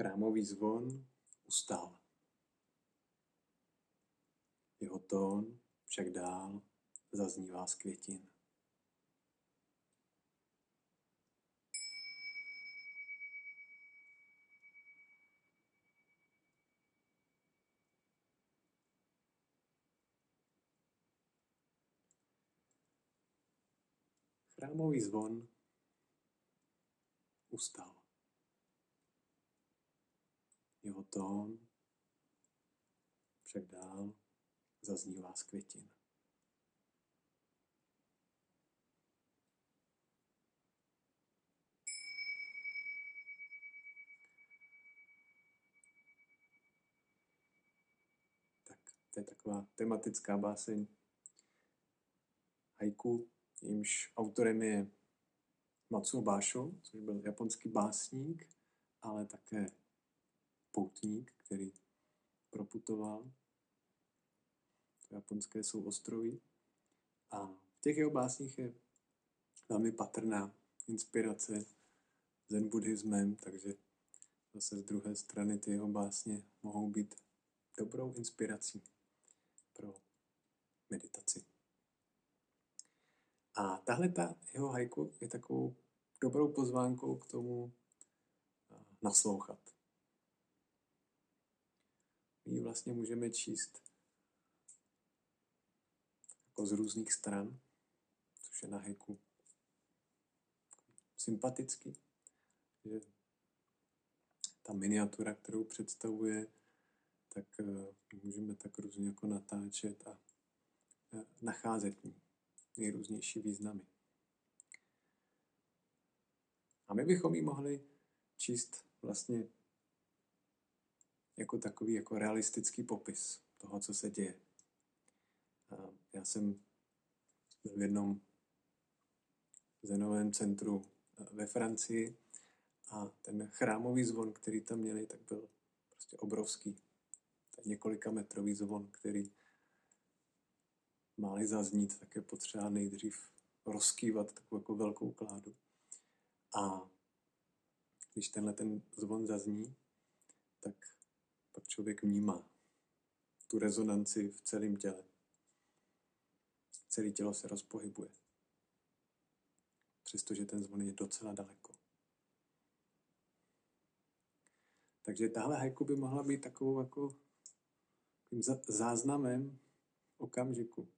Chrámový zvon ustal. Jeho tón však dál zaznívá z květin. Chrámový zvon ustal. Jeho tón však dál zaznívá z květin. Tak, to je taková tematická báseň haiku, jejímž autorem je Macuo Bašó, což byl japonský básník, ale také poutník, který proputoval to japonské souostroví. A v těch jeho básních je velmi patrná inspirace zen buddhismem, takže zase z druhé strany ty jeho básně mohou být dobrou inspirací pro meditaci. A tahle jeho haiku je takovou dobrou pozvánkou k tomu naslouchat. My ji vlastně můžeme číst jako z různých stran, což je na haiku sympaticky, že ta miniatura, kterou představuje, tak můžeme tak různě jako natáčet a nacházet ní nejrůznější významy. A my bychom ji mohli číst vlastně jako takový jako realistický popis toho, co se děje. A já jsem byl v jednom zenovém centru ve Francii a ten chrámový zvon, který tam měli, tak byl prostě obrovský. Ten několikametrový zvon, který má-li zaznít, tak je potřeba nejdřív rozkývat takovou jako velkou kládu. A když tenhle ten zvon zazní, tak pak člověk vnímá tu rezonanci v celém těle. Celé tělo se rozpohybuje, přestože ten zvon je docela daleko. Takže tahle haiku by mohla být takovou jako záznamem okamžiku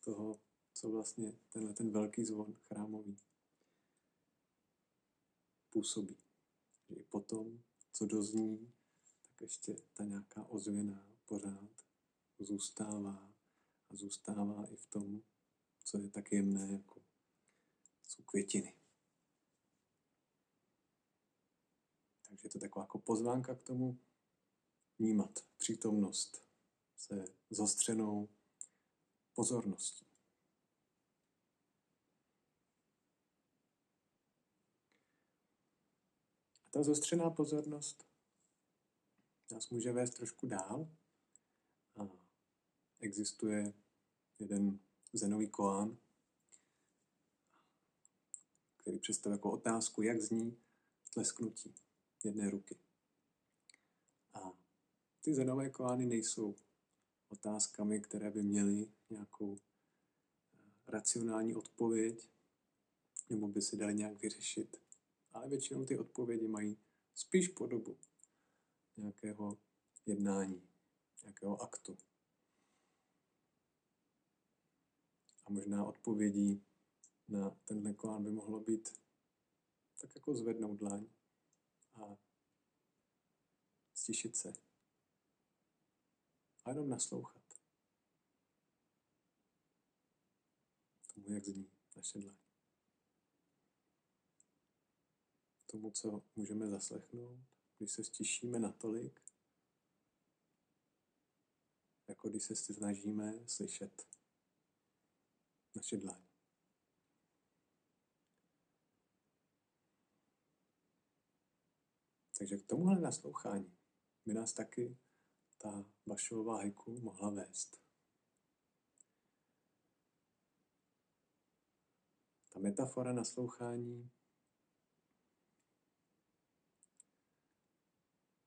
toho, co vlastně tenhle ten velký zvon chrámový působí. Že i potom, co dozní, tak ještě ta nějaká ozvěna pořád zůstává a zůstává i v tom, co je tak jemné, jako jsou květiny. Takže je to taková jako pozvánka k tomu vnímat přítomnost se zostřenou pozorností. A ta zostřená pozornost nás může vést trošku dál. A existuje jeden zenový koán, který představuje jako otázku, jak zní tlesknutí jedné ruky. A ty zenové koány nejsou otázkami, které by měly nějakou racionální odpověď nebo by se daly nějak vyřešit. Ale většinou ty odpovědi mají spíš podobu nějakého jednání, nějakého aktu. A možná odpovědí na tenhle koán by mohlo být tak jako zvednout dlaň a stišit se. A jenom naslouchat tomu, jak zní naše dlaň. Tomu, co můžeme zaslechnout, když se stišíme natolik, jako když se snažíme slyšet naše dlaň. Takže k tomuhle naslouchání by nás taky ta Bašóova haiku mohla vést. Ta metafora naslouchání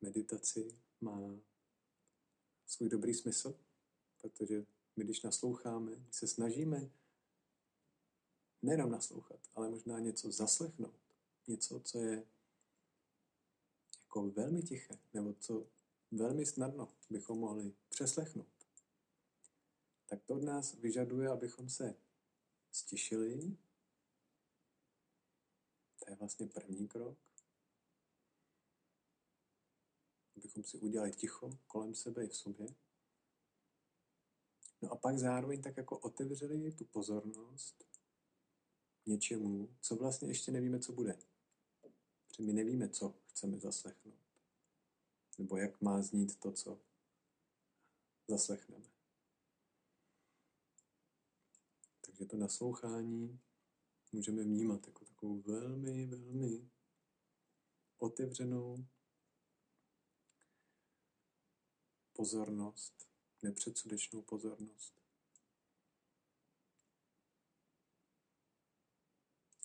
meditaci má svůj dobrý smysl, protože my, když nasloucháme, když se snažíme nejenom naslouchat, ale možná něco zaslechnout, něco, co je jako velmi tiché, nebo co velmi snadno bychom mohli přeslechnout, tak to od nás vyžaduje, abychom se ztišili. To je vlastně první krok. Abychom si udělali ticho kolem sebe i v sobě. No a pak zároveň tak jako otevřeli tu pozornost něčemu, co vlastně ještě nevíme, co bude. Protože my nevíme, co chceme zaslechnout. Nebo jak má znít to, co zaslechneme. Takže to naslouchání můžeme vnímat jako takovou velmi, velmi otevřenou pozornost, nepředsudečnou pozornost,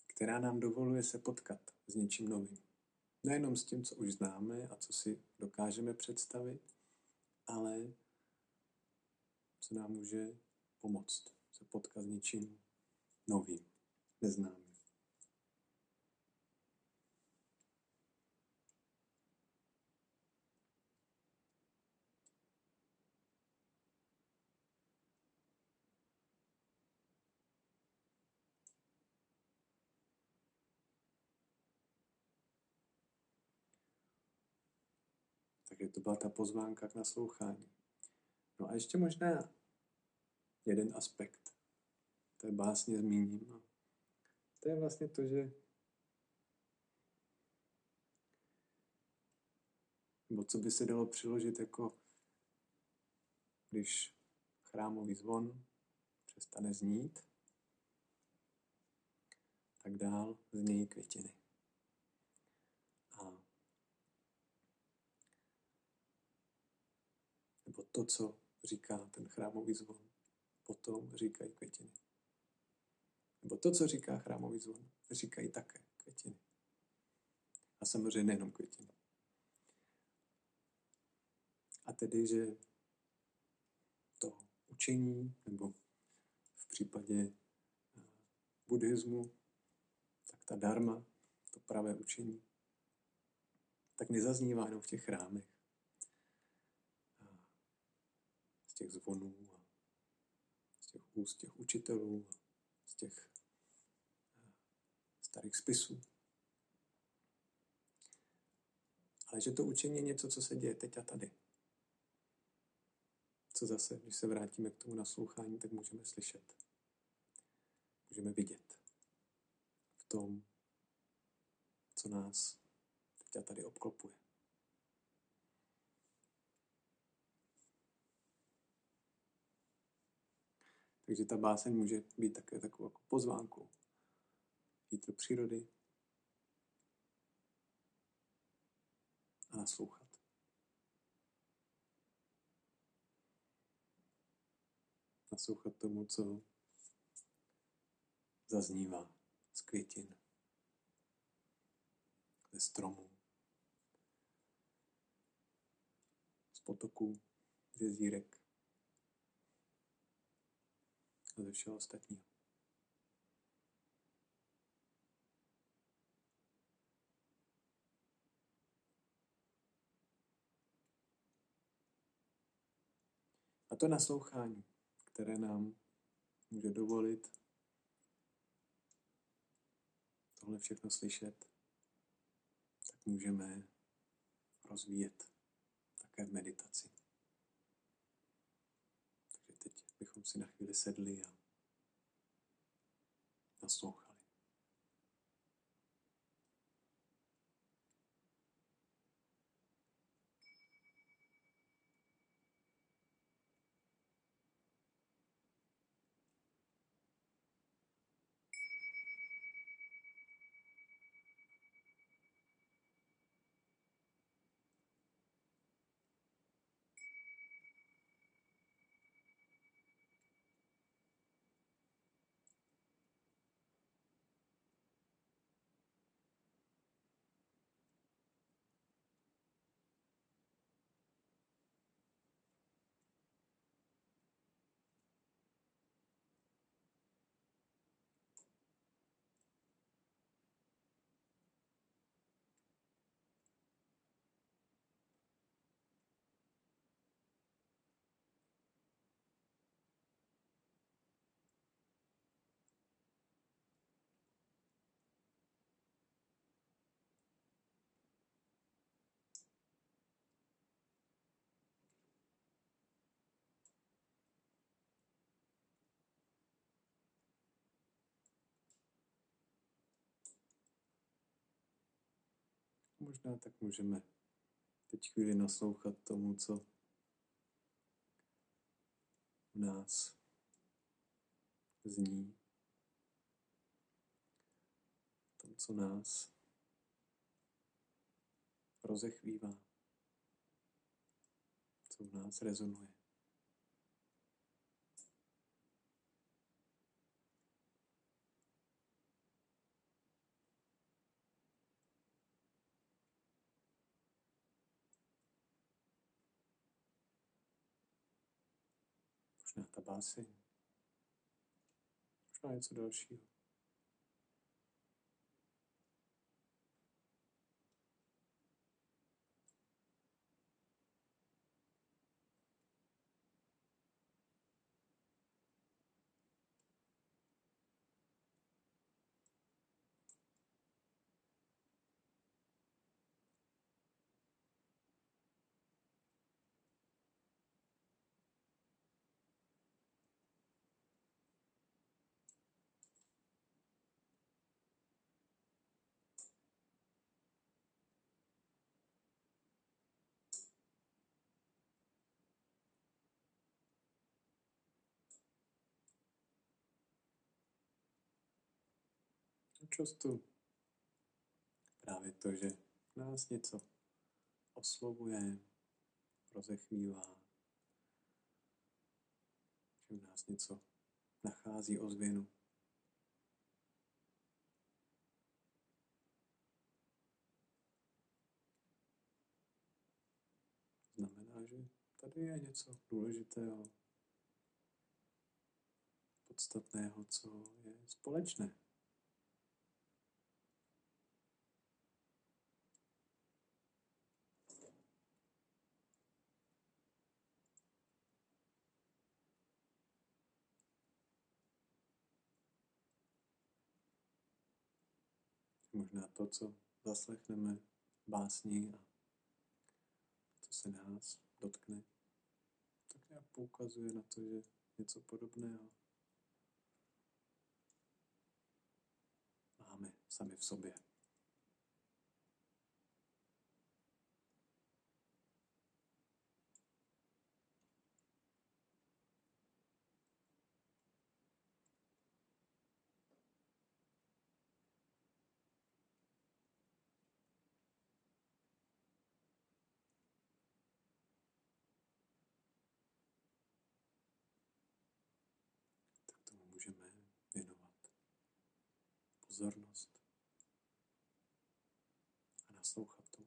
která nám dovoluje se potkat s něčím novým. Nejenom s tím, co už známe a co si dokážeme představit, ale co nám může pomoct se potkat s něčím novým, neznámým. Takže to byla ta pozvánka k naslouchání. No a ještě možná jeden aspekt. To je básně zmíním. To je vlastně to, že nebo co by se dalo přiložit jako když chrámový zvon přestane znít, tak dál znějí květiny. To, co říká ten chrámový zvon, potom říkají květiny. Nebo to, co říká chrámový zvon, říkají také květiny. A samozřejmě nejenom květiny. A tedy, že to učení, nebo v případě buddhismu, tak ta dharma, to pravé učení, tak nezaznívá jenom v těch chrámech, těch zvonů, a z těch úst těch učitelů, a z těch starých spisů. Ale že to učení je něco, co se děje teď a tady. Co zase, když se vrátíme k tomu naslouchání, tak můžeme slyšet. Můžeme vidět v tom, co nás teď a tady obklopuje. Takže ta báseň může být také takovou jako pozvánkou jít do přírody a naslouchat. Naslouchat tomu, co zaznívá z květin, ze stromů, z potoků, z jezírek. A ze všeho ostatního. A to naslouchání, které nám může dovolit tohle všechno slyšet, tak můžeme rozvíjet také v meditaci. Bychom si na chvíli sedli a naslouchali. možná tak můžeme teď chvíli naslouchat tomu, co v nás zní, tomu, co nás rozechvívá, co v nás rezonuje. Možná ta báseň, možná něco dalšího. Často právě to, že nás něco oslovuje, rozechvívá, že v nás něco nachází ozvěnu. Znamená, že tady je něco důležitého, podstatného, co je společné. Možná to, co zaslechneme básní a co se nás dotkne, tak nějak poukazuje na to, že něco podobného máme sami v sobě. Můžeme věnovat pozornost a naslouchat tomu.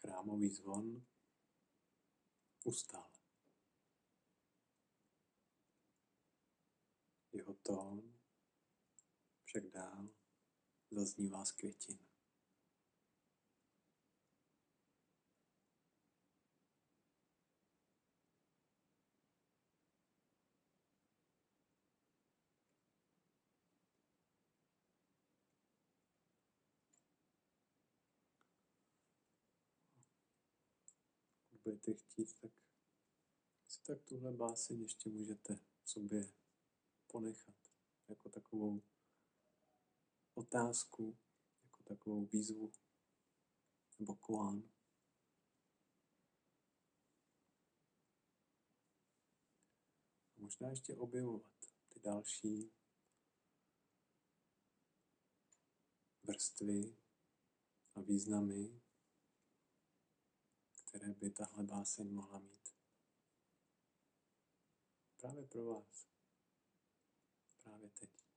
Chrámový zvon ustal. Jeho tón však dál zaznívá z květin. Budete chtít, tak si tak tuhle báseň ještě můžete v sobě ponechat jako takovou otázku, jako takovou výzvu nebo koán. možná ještě objevovat ty další vrstvy a významy, které by tahle báseň mohla mít. Právě pro vás. Právě teď.